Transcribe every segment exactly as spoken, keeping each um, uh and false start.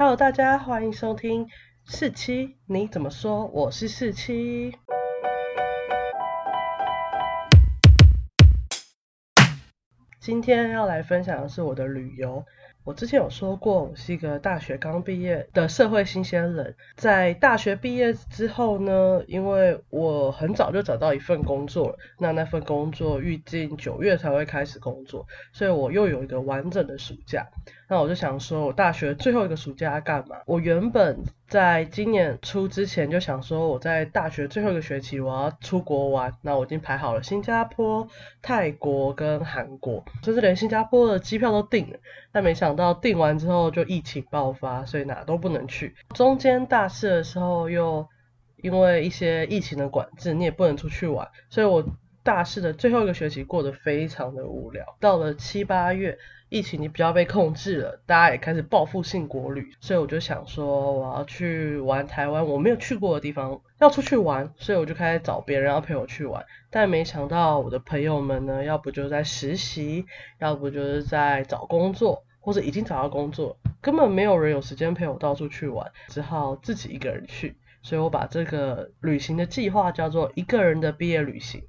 Hello， 大家欢迎收听四七，你怎么说？我是四七。今天要来分享的是我的旅游。我之前有说过，我是一个大学刚毕业的社会新鲜人。在大学毕业之后呢，因为我很早就找到一份工作了，那那份工作预计九月才会开始工作，所以我又有一个完整的暑假。那我就想说，我大学最后一个暑假干嘛？我原本在今年初之前就想说，我在大学最后一个学期我要出国玩。那我已经排好了新加坡、泰国跟韩国，甚至连新加坡的机票都订了。但没想到想到订完之后就疫情爆发，所以哪都不能去。中间大四的时候又因为一些疫情的管制，你也不能出去玩，所以我大四的最后一个学期过得非常的无聊。到了七八月，疫情已经比较被控制了，大家也开始报复性国旅，所以我就想说我要去玩台湾我没有去过的地方，要出去玩，所以我就开始找别人要陪我去玩。但没想到我的朋友们呢，要不就是在实习，要不就是在找工作，或者已经找到工作，根本没有人有时间陪我到处去玩，只好自己一个人去。所以我把这个旅行的计划叫做一个人的毕业旅行。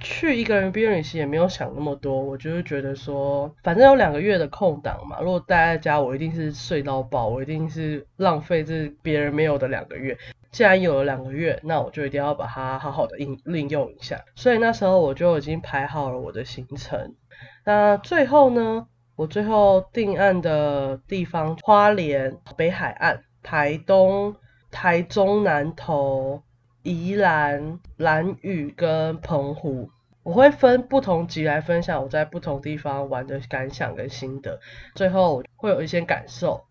去一个人毕业旅行也没有想那么多，我就是觉得说反正有两个月的空档嘛，如果待在家我一定是睡到饱，我一定是浪费这别人没有的两个月，既然有了两个月，那我就一定要把它好好的利用一下。所以那时候我就已经排好了我的行程。那最后呢，我最后定案的地方，花莲、北海岸、台东、台中南投、宜兰、兰屿跟澎湖。我会分不同集来分享我在不同地方玩的感想跟心得，最后会有一些感受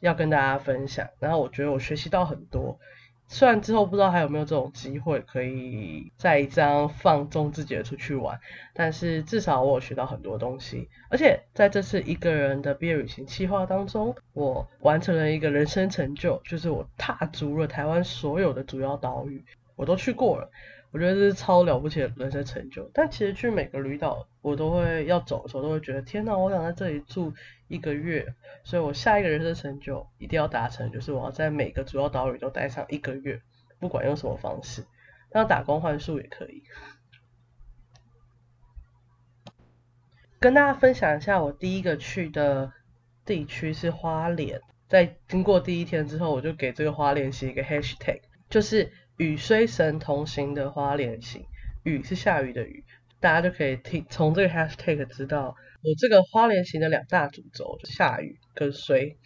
要跟大家分享。然后我觉得我学习到很多，虽然之后不知道还有没有这种机会可以再一张放纵自己的出去玩，但是至少我有学到很多东西。而且在这次一个人的毕业旅行计划当中，我完成了一个人生成就，就是我踏足了台湾所有的主要岛屿，我都去过了。我觉得这是超了不起的人生成就。但其实去每个旅岛我都会要走的时候都会觉得，天哪，我想在这里住一个月。所以我下一个人生成就一定要达成，就是我要在每个主要岛屿都待上一个月，不管用什么方式，那打工换宿也可以。跟大家分享一下，我第一个去的地区是花莲。在经过第一天之后，我就给这个花莲写一个 hashtag， 就是与衰神同行的花莲行。雨是下雨的雨，大家就可以听从这个 hashtag 知道我这个花莲行的两大主轴，就是下雨跟衰。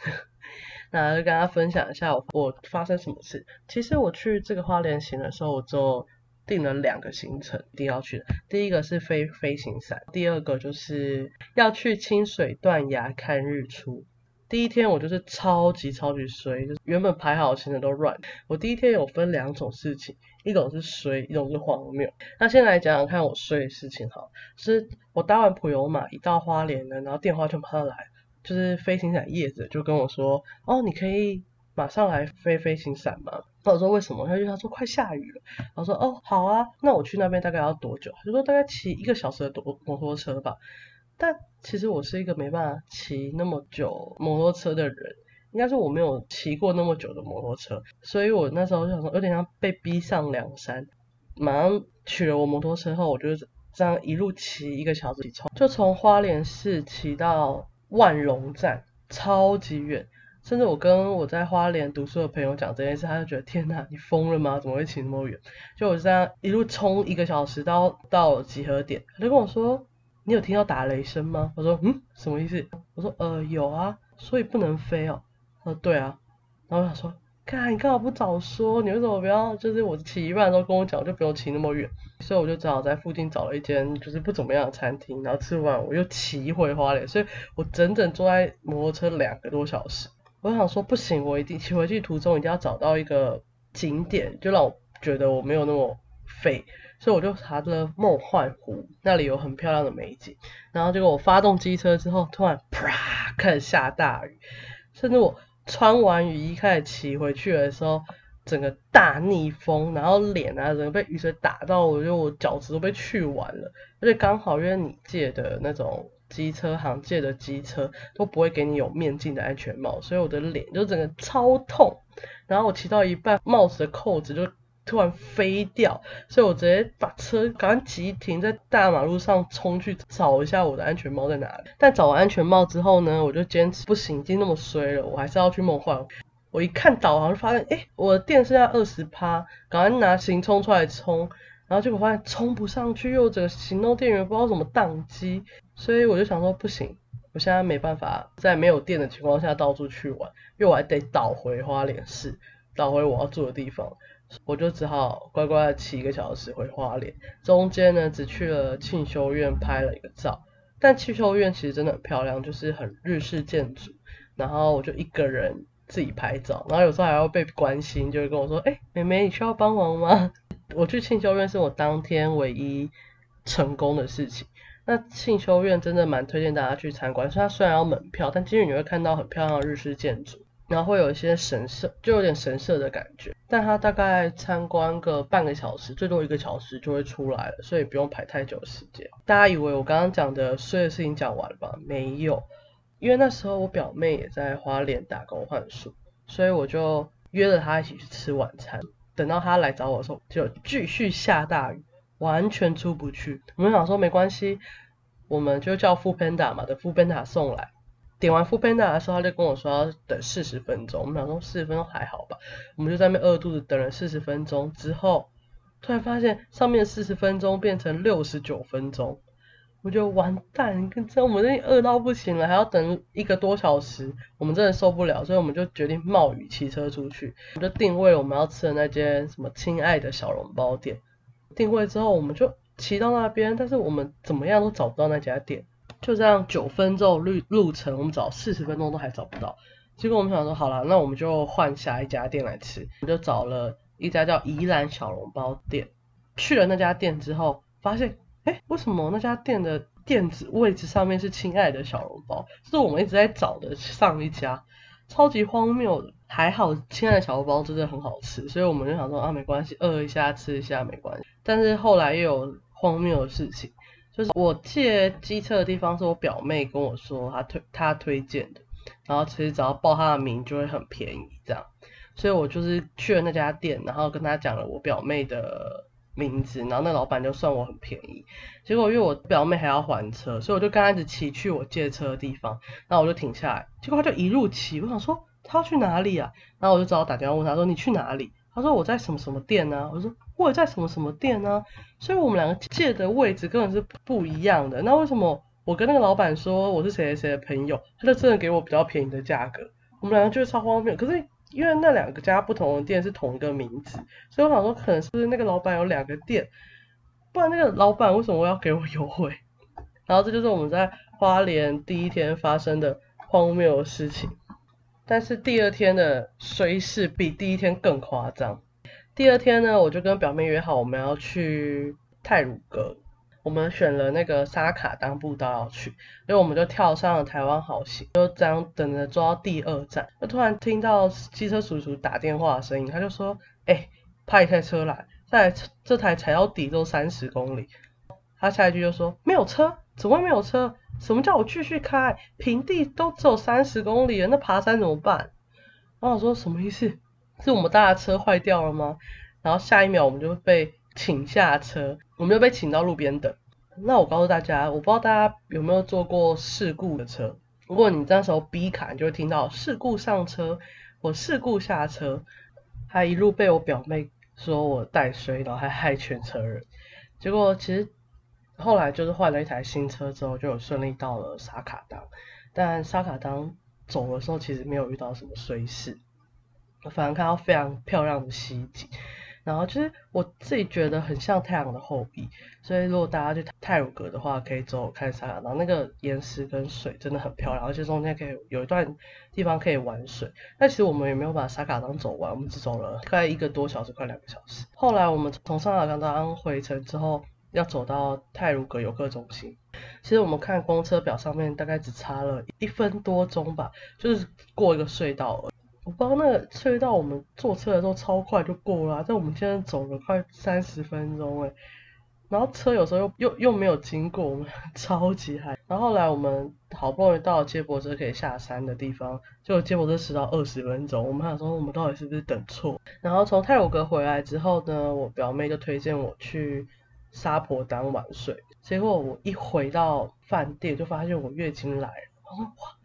那就跟大家分享一下 我, 我发生什么事。其实我去这个花莲行的时候，我就定了两个行程一定要去的。第一个是飞飞行伞，第二个就是要去清水断崖看日出。第一天我就是超级超级衰，就是原本排好的行程都乱。我第一天有分两种事情，一种是衰，一种是荒谬。那先来讲讲看我衰的事情好了。就是我搭完普悠玛一到花莲呢，然后电话就马上来，就是飞行伞叶子就跟我说，哦，你可以马上来飞飞行伞吗？那我说为什么？他就他说快下雨了。我说哦好啊，那我去那边大概要多久？他就说大概骑一个小时的摩托车吧。但其实我是一个没办法骑那么久摩托车的人，应该是我没有骑过那么久的摩托车，所以我那时候就想说有点像被逼上梁山。马上取了我摩托车后，我就这样一路骑一个小时，就从花莲市骑到万荣站，超级远。甚至我跟我在花莲读书的朋友讲这件事，他就觉得天哪，你疯了吗？怎么会骑那么远？就我这样一路冲一个小时到到集合点，他就跟我说，你有听到打雷声吗？我说嗯，什么意思？我说呃有啊，所以不能飞哦。他说对啊。然后我想说，看你干嘛不早说？你为什么不要？就是我骑一半都跟我讲，我就不用骑那么远。所以我就只好在附近找了一间就是不怎么样的餐厅，然后吃完我又骑回花莲。所以我整整坐在摩托车两个多小时。我想说不行，我一定骑回去途中一定要找到一个景点，就让我觉得我没有那么废。所以我就查了梦幻湖，那里有很漂亮的美景。然后结果我发动机车之后，突然啪开始下大雨，甚至我穿完雨衣开始骑回去的时候，整个大逆风，然后脸啊整个被雨水打到，我觉得我脚趾都被去完了。而且刚好因为你借的那种机车行界的机车都不会给你有面镜的安全帽，所以我的脸就整个超痛，然后我骑到一半帽子的扣子就突然飞掉，所以我直接把车赶快急停，在大马路上冲去找一下我的安全帽在哪里。但找完安全帽之后呢，我就坚持不行，已经那么衰了，我还是要去梦幻。我一看导航就发现，哎、欸，我的电剩下 百分之二十， 赶快拿行充出来充，然后结果发现充不上去，又整个行动电源不知道怎么宕机，所以我就想说不行，我现在没办法在没有电的情况下到处去玩，因为我还得倒回花莲市，倒回我要住的地方。我就只好乖乖的骑一个小时回花莲，中间呢只去了庆修院拍了一个照，但庆修院其实真的很漂亮，就是很日式建筑，然后我就一个人自己拍照，然后有时候还要被关心，就会跟我说，哎、欸，妹妹你需要帮忙吗？我去庆修院是我当天唯一成功的事情。那庆修院真的蛮推荐大家去参观，所以它虽然要门票，但进去你会看到很漂亮的日式建筑，然后会有一些神社，就有点神社的感觉，但它大概参观个半个小时，最多一个小时就会出来了，所以不用排太久的时间。大家以为我刚刚讲的所有的事情讲完了吧？没有，因为那时候我表妹也在花莲打工换宿，所以我就约了她一起去吃晚餐。等到她来找我的时候，就继续下大雨，完全出不去。我们想说没关系，我们就叫 Food Panda 嘛，等 Food Panda 送来。点完 Food Panda 的时候，他就跟我说要等四十分钟。我们想说四十分钟还好吧，我们就在那边饿肚子等了四十分钟之后，突然发现上面四十分钟变成六十九分钟，我觉得完蛋，跟真我们那饿到不行了，还要等一个多小时，我们真的受不了，所以我们就决定冒雨骑车出去。我们就定位了我们要吃的那间什么亲爱的小笼包店，定位之后我们就骑到那边，但是我们怎么样都找不到那家店。就这样九分钟路程，我们找四十分钟都还找不到。结果我们想说，好啦，那我们就换下一家店来吃。我们就找了一家叫宜兰小笼包店。去了那家店之后，发现，哎，为什么那家店的店址位置上面是亲爱的小笼包？这是我们一直在找的上一家，超级荒谬的。还好亲爱的小笼包真的很好吃，所以我们就想说啊，没关系，饿一下吃一下没关系。但是后来又有荒谬的事情。就是我借机车的地方是我表妹跟我说她推她推荐的，然后其实只要报她的名就会很便宜这样，所以我就是去了那家店，然后跟她讲了我表妹的名字，然后那老板就算我很便宜。结果因为我表妹还要还车，所以我就刚开始骑去我借车的地方，然后我就停下来，结果她就一路骑，我想说她要去哪里啊，然后我就只好打电话问她说你去哪里，她说我在什么什么店啊，我说我也在什么什么店啊，所以我们两个借的位置根本是不一样的。那为什么我跟那个老板说我是谁谁的朋友，他就真的给我比较便宜的价格？我们两个就超荒谬。可是因为那两个家不同的店是同一个名字，所以我想说可能是不是那个老板有两个店，不然那个老板为什么要给我优惠？然后这就是我们在花莲第一天发生的荒谬的事情，但是第二天的衰事比第一天更夸张。第二天呢，我就跟表妹约好我们要去太鲁阁，我们选了那个沙卡当步道要去，所以我们就跳上了台湾好行，就这样等着坐到第二站，就突然听到机车叔叔打电话的声音，他就说哎、欸，派一台车来，再来这台踩到底都三十公里。他下一句就说没有车，怎么会没有车，什么叫我继续开，平地都只有三十公里了，那爬山怎么办？然后我说什么意思，是我们搭的车坏掉了吗？然后下一秒我们就被请下车，我们就被请到路边等。那我告诉大家，我不知道大家有没有坐过事故的车，如果你那时候 B 卡，你就会听到事故上车或事故下车，还一路被我表妹说我带衰，然后还害全车人。结果其实后来就是换了一台新车之后，就有顺利到了沙卡当，但沙卡当走的时候其实没有遇到什么衰事，我反而看到非常漂亮的溪景，然后就是我自己觉得很像太阳的后裔，所以如果大家去太鲁阁的话，可以走看沙卡当，那个岩石跟水真的很漂亮，而且中间可以有一段地方可以玩水。但其实我们也没有把沙卡当走完，我们只走了大概一个多小时，快两个小时。后来我们从沙卡当回程之后，要走到太鲁阁游客中心，其实我们看公车表上面大概只差了一分多钟吧，就是过一个隧道而已。我不知道那个隧道我们坐车的时候超快就过了、啊、但我们现在走了快三十分钟耶，然后车有时候又又又没有经过我们，超级嗨。然后后来我们好不容易到接驳车可以下山的地方，结果接驳车迟到二十分钟，我们想说我们到底是不是等错。然后从泰鲁阁回来之后呢，我表妹就推荐我去沙婆当玩水，结果我一回到饭店就发现我月经来了，我说哇，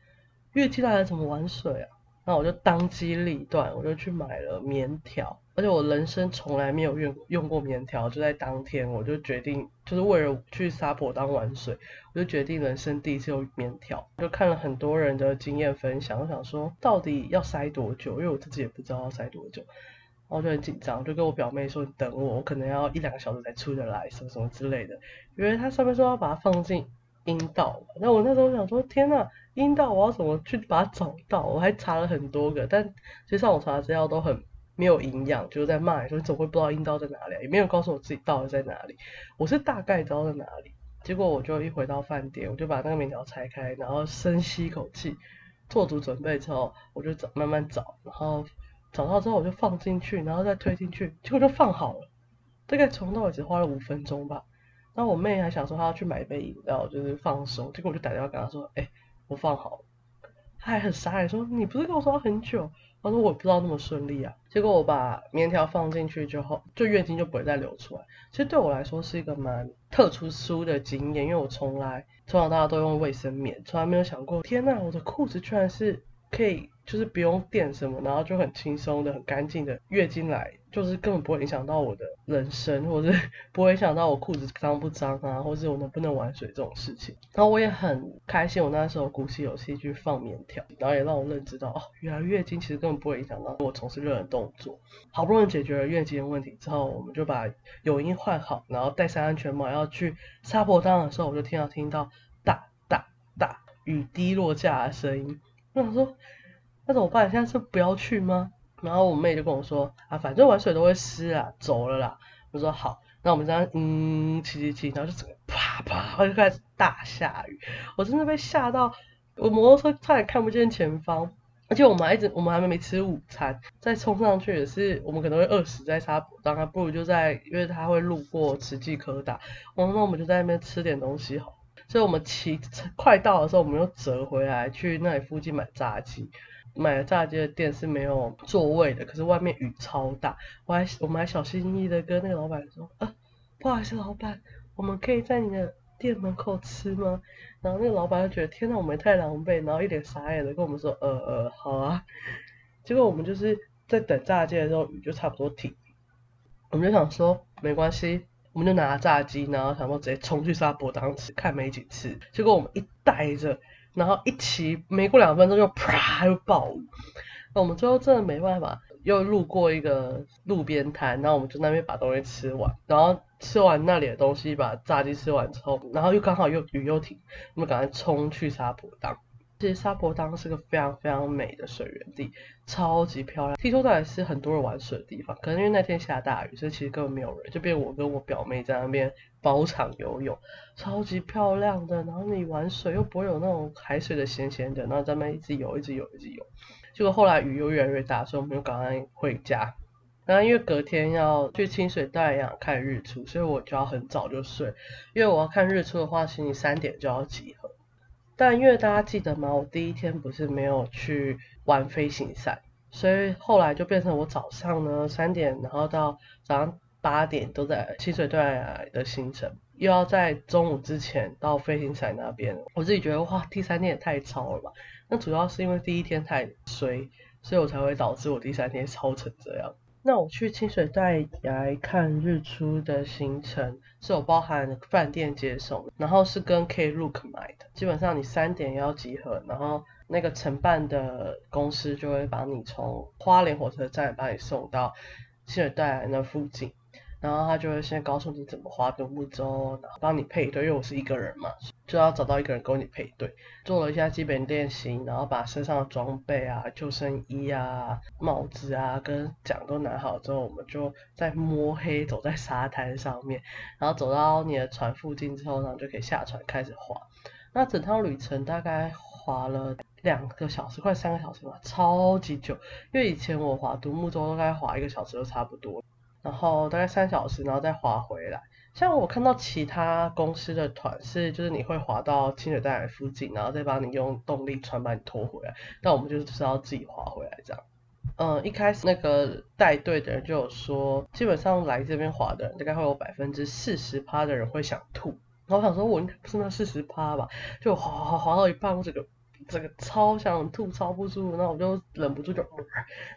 月经来了怎么玩水啊？然后我就当机立断，我就去买了棉条，而且我人生从来没有用用过棉条，就在当天我就决定，就是为了去沙婆当玩水，我就决定人生第一次用棉条。就看了很多人的经验分享，我想说到底要塞多久，因为我自己也不知道要塞多久，然后就很紧张，就跟我表妹说等我，我可能要一两个小时才出得来，什么什么之类的，因为它上面说要把它放进阴道。那我那时候想说天哪，阴道我要怎么去把它找到？我还查了很多个，但其实上我查的资料都很没有营养，就是在骂你说你怎么会不知道阴道在哪里、啊、也没有告诉我自己到底在哪里。我是大概知道在哪里，结果我就一回到饭店，我就把那个棉条拆开，然后深吸一口气，做足准备之后，我就找慢慢找，然后找到之后我就放进去，然后再推进去，结果就放好了。大概从到也只花了五分钟吧。然后我妹还想说她要去买一杯饮料，就是放松，结果我就打电话跟她说，哎、欸，我放好了。她还很傻眼说，你不是跟我说要很久？她说我不知道那么顺利啊。结果我把棉条放进去之后，就月经就不会再流出来。其实对我来说是一个蛮特殊的经验，因为我从来从小到大都用卫生棉，从来没有想过，天哪，我的裤子居然是可以，就是不用垫什么，然后就很轻松的、很干净的月经来，就是根本不会影响到我的人生，或者不会影响到我裤子脏不脏啊，或者我能不能玩水这种事情。然后我也很开心，我那时候鼓起勇气去放棉条，然后也让我认知到，哦，原来月经其实根本不会影响到我从事任何动作。好不容易解决了月经的问题之后，我们就把泳衣换好，然后戴上安全帽，要去沙坡当的时候，我就听到听到哒哒哒雨滴落下的声音。我想说，那怎么办？现在是不要去吗？然后我妹就跟我说，啊，反正玩水都会湿啊，走了啦。我说好，那我们这样，嗯，骑骑骑，然后就整个啪啪，就开始大下雨。我真的被吓到，我摩托车差点看不见前方。而且我们还一直，我们还没吃午餐，再冲上去也是，我们可能会饿死在沙坡，当然不如就在，因为他会路过慈济科大，我那我们就在那边吃点东西好。所以我们骑快到的时候，我们又折回来去那里附近买炸鸡。买了炸鸡的店是没有座位的，可是外面雨超大，我还我们还小心翼翼的跟那个老板说，啊，不好意思老板，我们可以在你的店门口吃吗？然后那个老板就觉得天哪，我们太狼狈，然后一脸傻眼的跟我们说，呃呃好啊。结果我们就是在等炸鸡的时候，雨就差不多停，我们就想说没关系，我们就拿炸鸡，然后想说直接冲去沙坡当吃，看美景吃。结果我们一带着，然后一骑没过两分钟就啪又暴雨，我们最后真的没办法，又路过一个路边摊，然后我们就那边把东西吃完，然后吃完那里的东西，把炸鸡吃完之后，然后又刚好又雨又停，我们赶快冲去沙坡当。其实沙坡当是个非常非常美的水源地，超级漂亮，听说到底是很多人玩水的地方，可能因为那天下大雨，所以其实根本没有人，就变我跟我表妹在那边包场游泳，超级漂亮的。然后你玩水又不会有那种海水的咸咸的，然后在那边一直游一直游一直游。结果后来雨又越来越大，所以我们就赶快回家。然后因为隔天要去清水断崖看日出，所以我就要很早就睡，因为我要看日出的话，星期三点就要集合。但因为大家记得吗？我第一天不是没有去玩飞行伞，所以后来就变成我早上呢三点，然后到早上八点都在清水断崖的行程，又要在中午之前到飞行伞那边。我自己觉得哇，第三天也太超了吧！那主要是因为第一天太衰，所以我才会导致我第三天超成这样。那我去清水断崖看日出的行程是有包含饭店接送，然后是跟 Klook 买的。基本上你三点要集合，然后那个承办的公司就会把你从花莲火车站把你送到清水断崖那附近，然后他就会先告诉你怎么划独木舟，然后帮你配对，因为我是一个人嘛，就要找到一个人跟你配对。做了一下基本练习，然后把身上的装备啊、救生衣啊、帽子啊跟桨都拿好之后，我们就在摸黑走在沙滩上面，然后走到你的船附近之后，然后就可以下船开始划。那整趟旅程大概划了两个小时，快三个小时吧，超级久。因为以前我划独木舟大概划一个小时就差不多了。然后大概三小时，然后再滑回来。像我看到其他公司的团是，就是你会滑到清水淡水附近，然后再帮你用动力船把你拖回来。但我们就是要自己滑回来这样。嗯，一开始那个带队的人就有说，基本上来这边滑的人，大概会有百分之四十趴的人会想吐。然后我想说，我应该不是那四十趴吧？就滑滑滑到一半，我整个整个超想吐，超不舒服。那我就忍不住就，呃、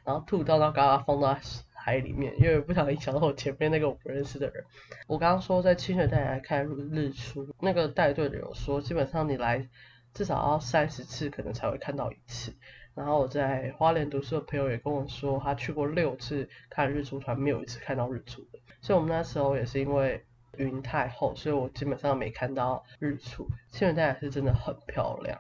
然后吐到那嘎嘎放到海里面，因为不想影响到我前面那个我不认识的人。我刚刚说在清水淡水看日出，那个带队的有说，基本上你来至少要三十次可能才会看到一次。然后我在花莲读书的朋友也跟我说，他去过六次看日出团，没有一次看到日出的。所以我们那时候也是因为云太厚，所以我基本上没看到日出。清水淡水是真的很漂亮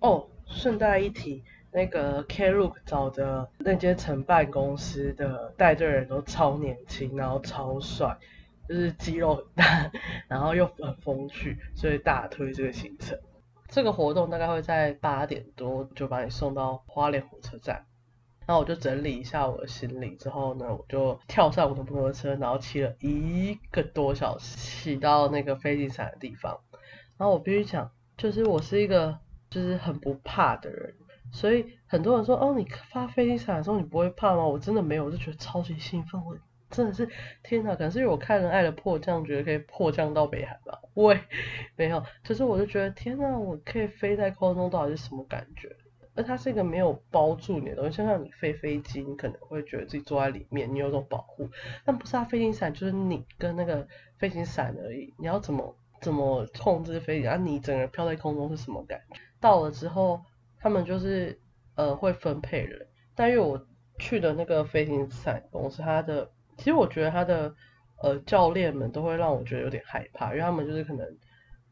哦。顺带一提，那个 Klook 找的那间承办公司的带队人都超年轻，然后超帅，就是肌肉很大，然后又很风趣，所以大推这个行程。这个活动大概会在八点多就把你送到花莲火车站。然后我就整理一下我的行李之后呢，我就跳上我的摩托车，然后骑了一个多小时，骑到那个飞行伞的地方。然后我必须讲，就是我是一个就是很不怕的人。所以很多人说，哦，你发飞机伞的时候你不会怕吗？我真的没有，我就觉得超级兴奋，我真的是天哪！可能是因为我看人爱的迫降，觉得可以迫降到北海吧？喂，没有，就是我就觉得天哪，我可以飞在空中，到底是什么感觉？而它是一个没有包住你的东西，像你飞飞机，你可能会觉得自己坐在里面，你有种保护，但不是它飞行伞，就是你跟那个飞行伞而已，你要怎么怎么控制飞行啊？你整个人飘在空中是什么感觉？到了之后，他们就是呃会分配人，但因为我去的那个飞行伞公司，他的其实我觉得他的呃教练们都会让我觉得有点害怕，因为他们就是可能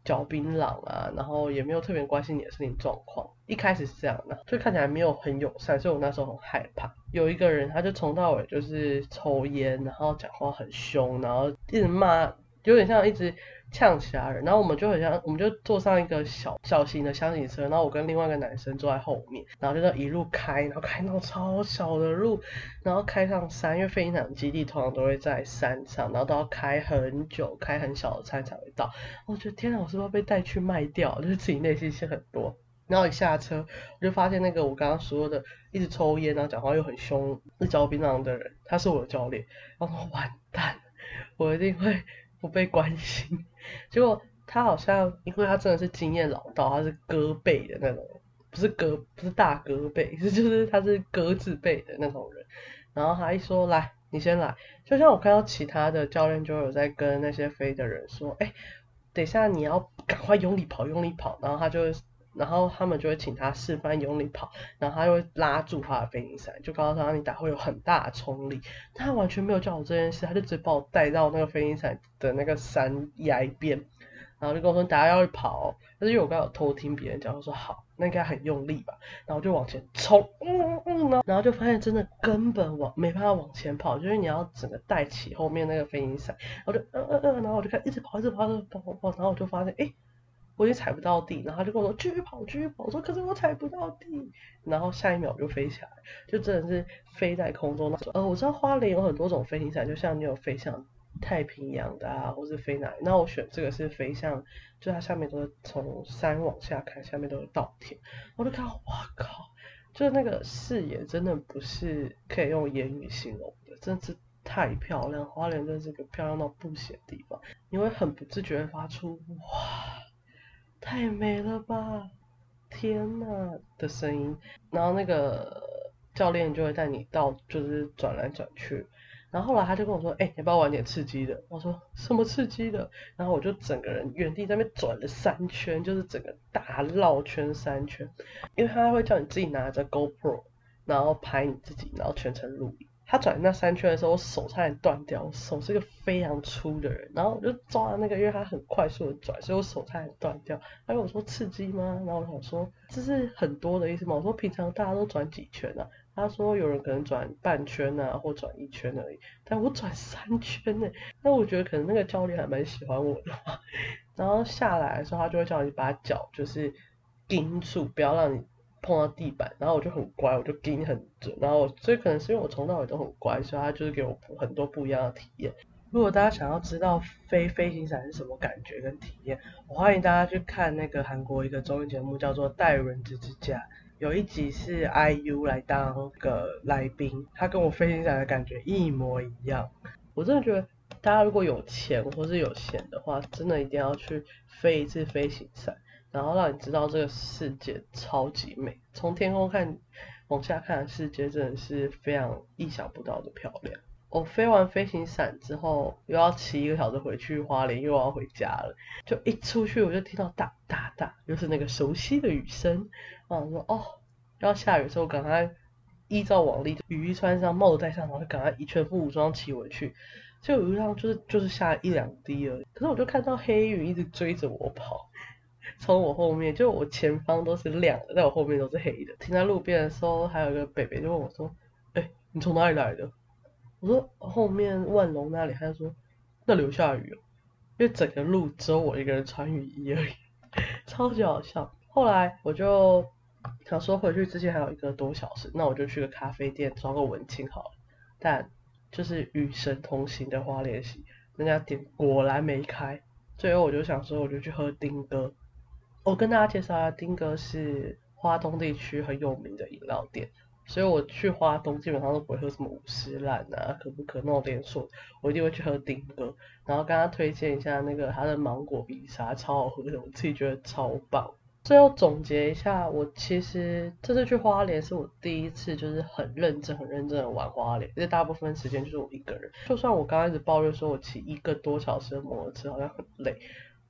嚼槟榔啊，然后也没有特别关心你的身体状况，一开始是这样的，就看起来没有很友善，所以我那时候很害怕。有一个人他就从到尾就是抽烟，然后讲话很凶，然后一直骂，有点像一直呛其他人，然后我们就很像，我们就坐上一个小小型的厢型车，然后我跟另外一个男生坐在后面，然后就一路开，然后开那种超小的路，然后开上山，因为飞行场基地通常都会在山上，然后都要开很久，开很小的山才会到。我觉得天哪，我是不是要被带去卖掉？就是自己内心戏很多。然后一下车，我就发现那个我刚刚说的一直抽烟，然后讲话又很凶、一嚼槟榔的人，他是我的教练。然后完蛋，我一定会不被关心。结果他好像，因为他真的是经验老道，他是鸽背的那种，不是鸽，不是大鸽背，是就是他是鸽字辈的那种人。然后他一说来，你先来，就像我看到其他的教练就有在跟那些飞的人说，哎，等一下你要赶快用力跑，用力跑。然后他就，然后他们就会请他示范用力跑，然后他就会拉住他的飞行伞，就告诉他你打会有很大的冲力。但他完全没有教我这件事，他就直接把我带到那个飞行伞的那个山崖边，然后就跟我说大家要去跑哦。但是因为我刚好偷听别人讲，我说好，那应该很用力吧，然后就往前冲，嗯嗯，然后就发现真的根本往没办法往前跑，就是你要整个带起后面那个飞行伞，然后就嗯嗯嗯，然后我就开始一直跑，一直跑，一直跑，跑跑，然后我就发现哎，我已经踩不到地，然后他就跟我说继续跑，继续跑。我说可是我踩不到地，然后下一秒就飞起来，就真的是飞在空中。呃，我知道花莲有很多种飞行伞，就像你有飞向太平洋的啊，或是飞哪里。那我选这个是飞向，就它下面都是从山往下看，下面都是稻田。我就看，哇靠，就是那个视野真的不是可以用言语形容的，真的是太漂亮。花莲真的是个漂亮到不行的地方，你会很不自觉地发出哇，太美了吧，天哪的声音。然后那个教练就会带你到，就是转来转去。然后后来他就跟我说，哎、欸，你不要玩点刺激的。我说什么刺激的？然后我就整个人原地在那边转了三圈，就是整个大绕圈三圈。因为他会叫你自己拿着 GoPro， 然后拍你自己，然后全程录影。他转那三圈的时候，我手差点断掉。我手是一个非常粗的人，然后我就抓到那个，因为他很快速的转，所以我手差点断掉。他跟我说刺激吗？然后我想说这是很多的意思吗？我说平常大家都转几圈啊？他说有人可能转半圈啊，或转一圈而已，但我转三圈呢、欸。那我觉得可能那个教练还蛮喜欢我的嘛。然后下来的时候，他就会叫你把脚就是盯住，不要让你碰到地板，然后我就很乖，我就盯很准，然后我所以可能是因为我从到尾都很乖，所以它就是给我很多不一样的体验。如果大家想要知道飞飞行伞是什么感觉跟体验，我欢迎大家去看那个韩国一个综艺节目叫做《带人之之家》，有一集是 I U 来当个来宾，他跟我飞行伞的感觉一模一样。我真的觉得大家如果有钱或是有闲的话，真的一定要去飞一次飞行伞，然后让你知道这个世界超级美，从天空看往下看的世界真的是非常意想不到的漂亮。我飞完飞行伞之后又要骑一个小时回去花莲，又要回家了，就一出去我就听到哒哒哒，又是那个熟悉的雨声，然后我说哦要下雨的时候赶快依照往例雨衣穿上，帽子戴上，然后赶快全副武装骑回去，结果雨上就是就是下一两滴而已，可是我就看到黑云一直追着我跑，从我后面，就我前方都是亮的，但我后面都是黑的。停在路边的时候，还有一个北北就问我说：“哎、欸，你从哪里来的？”我说：“后面万隆那里。”他就说：“那里有下雨、哦，因为整个路只有我一个人穿雨衣而已，超级好笑。”后来我就想说回去之前还有一个多小时，那我就去个咖啡店装个文青好了。但就是与神同行的花莲席，那家店果然没开。最后我就想说，我就去喝丁哥。我跟大家介绍啊，丁哥是花东地区很有名的饮料店，所以我去花东基本上都不会喝什么五十兰啊、可不可那种连锁，我一定会去喝丁哥。然后跟他推荐一下那个他的芒果冰沙，超好喝的，我自己觉得超棒。最后总结一下，我其实这次去花莲是我第一次就是很认真、很认真的玩花莲，因为大部分时间就是我一个人。就算我刚开始抱怨说我骑一个多小时的摩托车好像很累。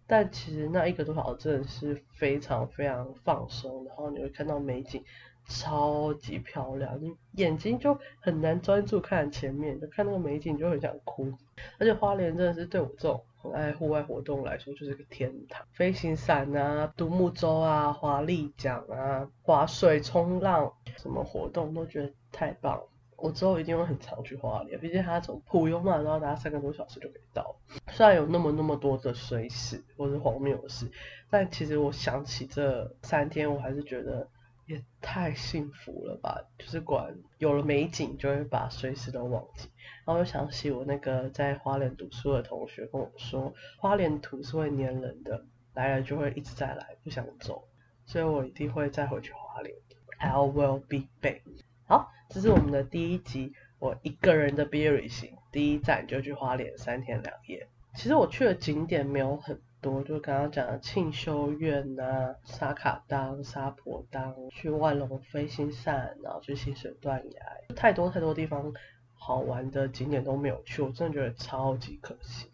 但其实那一个多小时真的是非常非常放松，然后你会看到美景超级漂亮，你眼睛就很难专注看前面，就看那个美景就很想哭。而且花莲真的是对我这种很爱户外活动来说就是个天堂，飞行伞啊、独木舟啊、划立桨啊、划水、冲浪，什么活动都觉得太棒了。我之后一定会很常去花莲，毕竟它从普悠玛到达三个多小时就可以到。虽然有那么那么多的水事或是荒谬的事，但其实我想起这三天，我还是觉得也太幸福了吧！就是果然有了美景，就会把水事都忘记。然后又想起我那个在花莲读书的同学跟我说，花莲土是会黏人的，来了就会一直再来，不想走。所以我一定会再回去花莲。I will be back。好，这是我们的第一集，我一个人的毕业旅行，第一站就去花莲三天两夜。其实我去的景点没有很多，就刚刚讲的庆修院啊、沙卡当、沙婆当，去万隆飞行伞，然后去清水断崖，太多太多地方好玩的景点都没有去，我真的觉得超级可惜。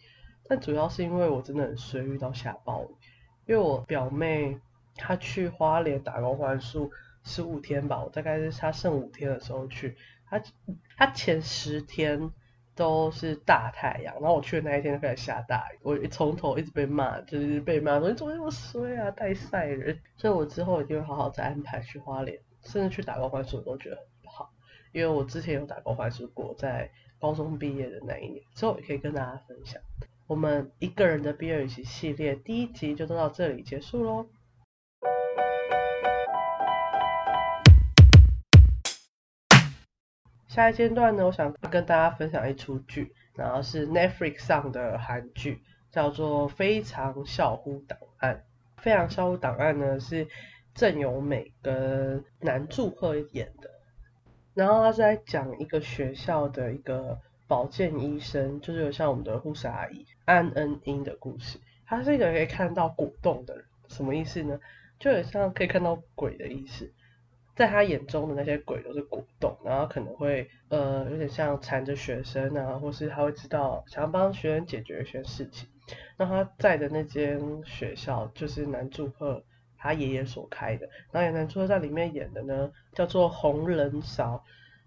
但主要是因为我真的很衰，遇到下暴雨，因为我表妹她去花莲打工换宿。十五天吧，我大概是他剩五天的时候去，他他前十天都是大太阳，然后我去的那一天就开始下大雨，我从头一直被骂，就是被骂说你怎么那么衰啊，带赛人，所以我之后一定会好好再安排去花莲，甚至去打工换宿我都觉得很不好，因为我之前有打工换宿过，在高中毕业的那一年，之后也可以跟大家分享。我们一个人的毕业旅行系列第一集就到这里结束咯。下一阶段呢，我想跟大家分享一出剧，然后是 Netflix 上的韩剧，叫做《非常校呼档案》。《非常校呼档案》呢是郑有美跟南柱赫演的，然后他是在讲一个学校的一个保健医生，就是有像我们的护士阿姨安恩英的故事。他是一个可以看到果冻的人，什么意思呢？就有像可以看到鬼的意思。在他眼中的那些鬼都是果冻，然后可能会呃有点像缠着学生啊，或是他会知道想要帮学生解决一些事情。那他在的那间学校就是南柱赫他爷爷所开的，然后南柱赫在里面演的呢叫做洪仁韶，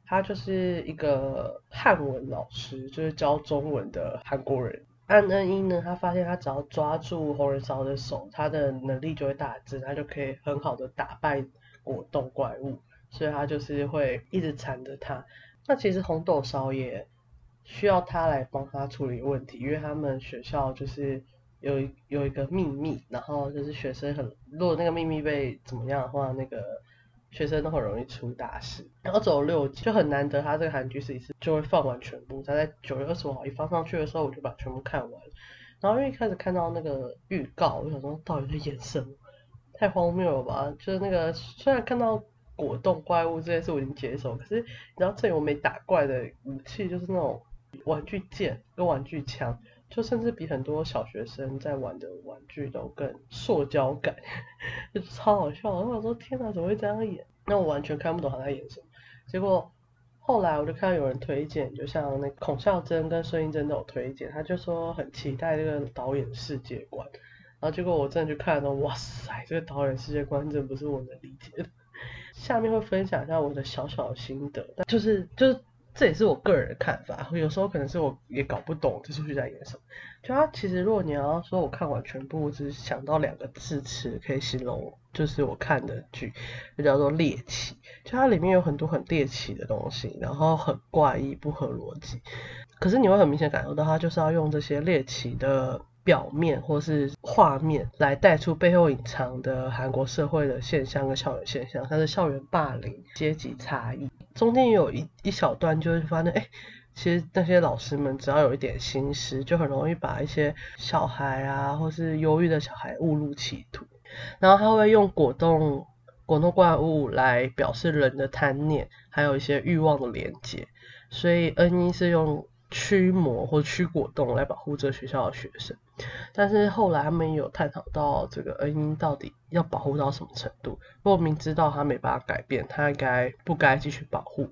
他就是一个汉文老师，就是教中文的韩国人。安恩英呢，他发现他只要抓住洪仁韶的手，他的能力就会大增，他就可以很好的打败果冻怪物，所以他就是会一直缠着他。那其实红豆烧也需要他来帮他处理问题，因为他们学校就是有有一个秘密，然后就是学生很，如果那个秘密被怎么样的话，那个学生都很容易出大事。然后走六集就很难得，他这个韩剧是一次就会放完全部，他在九月二十五号一放上去的时候，我就把全部看完。然后因为一开始看到那个预告，我想说到底在演什么，太荒谬了吧！就是那个虽然看到果冻怪物这些事我已经接受，可是你知道最我没打怪的武器就是那种玩具剑跟玩具枪，就甚至比很多小学生在玩的玩具都更塑胶感，就超好笑。我想说天哪，怎么会这样演？那我完全看不懂他在演什么。结果后来我就看到有人推荐，就像那孔孝真跟孙艺珍都有推荐，他就说很期待这个导演世界观。然后结果我真的去看了，哇塞，这个导演世界观真不是我能理解的。下面会分享一下我的小小的心得，但就是就是这也是我个人的看法，有时候可能是我也搞不懂这出剧在演什么。就他其实如果你要说我看完全部，我只想到两个字词可以形容，就是我看的剧就叫做猎奇。就它里面有很多很猎奇的东西，然后很怪异不合逻辑，可是你会很明显感受到它就是要用这些猎奇的表面或是画面来带出背后隐藏的韩国社会的现象跟校园现象，像是校园霸凌、阶级差异。中间有一一小段就是发现，哎，其实那些老师们只要有一点心思，就很容易把一些小孩啊或是忧郁的小孩误入歧途。然后他会用果冻果冻怪物来表示人的贪念还有一些欲望的连结，所以恩一是用驱魔或驱果冻来保护这学校的学生。但是后来他们也有探讨到这个恩英到底要保护到什么程度，如果明知道他没办法改变，他应该不该继续保护，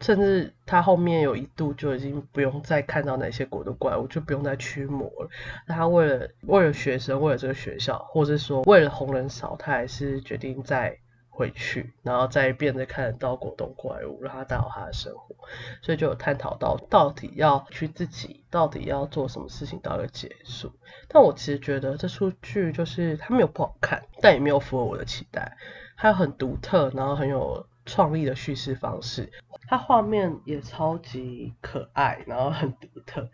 甚至他后面有一度就已经不用再看到那些果冻怪物，就不用再驱魔了。他为了为了学生，为了这个学校，或是说为了红人少，他还是决定再回去，然后再变得看得到果冻怪物，让他打扰他的生活。所以就有探讨到到底要去自己到底要做什么事情到一个结束。但我其实觉得这出剧就是它没有不好看，但也没有符合我的期待，它有很独特然后很有创意的叙事方式，它画面也超级可爱，然后很独特，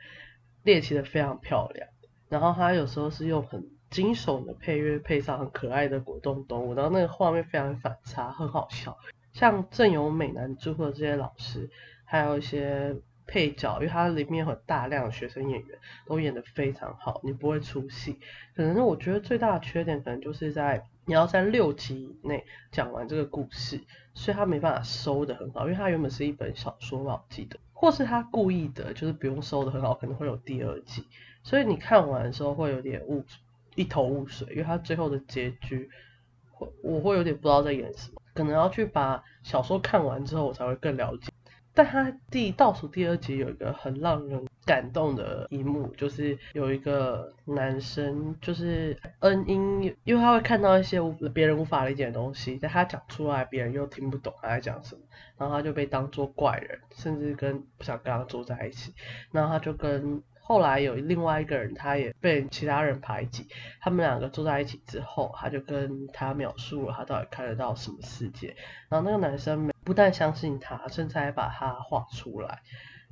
猎奇的非常漂亮，然后它有时候是用很惊悚的配乐配上很可爱的果冻动物，然后那个画面非常反差，很好笑。像郑有美男主和这些老师还有一些配角，因为它里面很大量的学生演员都演得非常好，你不会出戏。可能我觉得最大的缺点可能就是在你要在六集以内讲完这个故事，所以他没办法收得很好，因为他原本是一本小说吧，我记得，或是他故意的就是不用收得很好，可能会有第二季，所以你看完的时候会有点误一头雾水，因为他最后的结局我会有点不知道在演什么，可能要去把小说看完之后我才会更了解。但他第倒数第二集有一个很让人感动的一幕，就是有一个男生，就是恩英，因为他会看到一些别人无法理解的东西，但他讲出来别人又听不懂他在讲什么，然后他就被当作怪人，甚至跟不想跟他坐在一起。然后他就跟后来有另外一个人，他也被其他人排挤，他们两个坐在一起之后，他就跟他描述了他到底看得到什么世界。然后那个男生不但相信他，甚至还把他画出来，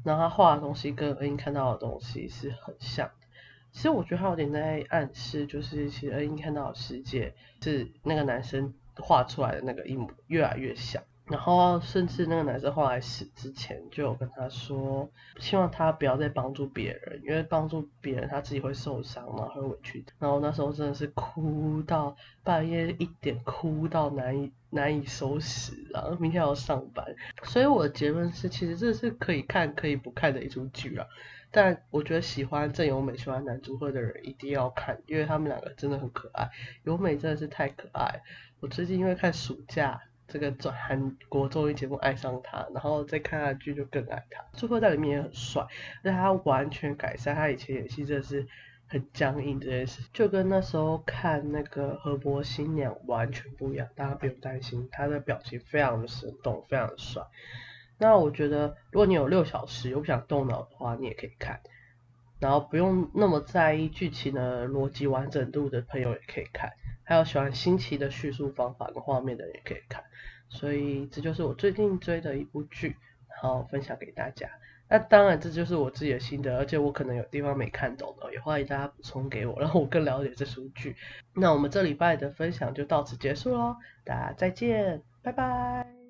然后他画的东西跟恩英看到的东西是很像的。其实我觉得他有点在暗示，就是其实恩英看到的世界是那个男生画出来的那个一模越来越像。然后甚至那个男生后来死之前就有跟他说，希望他不要再帮助别人，因为帮助别人他自己会受伤，然后会委屈。然后那时候真的是哭到半夜一点，哭到难以难以收拾，然后明天要上班。所以我的结论是，其实这是可以看可以不看的一出剧啦，但我觉得喜欢郑有美喜欢男主角的人一定要看，因为他们两个真的很可爱，有美真的是太可爱。我最近因为看暑假这个韩国综艺节目爱上他，然后再看他的剧就更爱他。朱克在里面也很帅，但他完全改善他以前演戏真的是很僵硬这件事，就跟那时候看那个河伯新娘完全不一样。大家不用担心，他的表情非常的生动，非常的帅。那我觉得如果你有六小时又不想动脑的话，你也可以看，然后不用那么在意剧情的逻辑完整度的朋友也可以看，还有喜欢新奇的叙述方法跟画面的人也可以看。所以这就是我最近追的一部剧，然后分享给大家。那当然这就是我自己的心得，而且我可能有地方没看懂的，也欢迎大家补充给我，让我更了解这出剧。那我们这礼拜的分享就到此结束咯，大家再见。拜拜。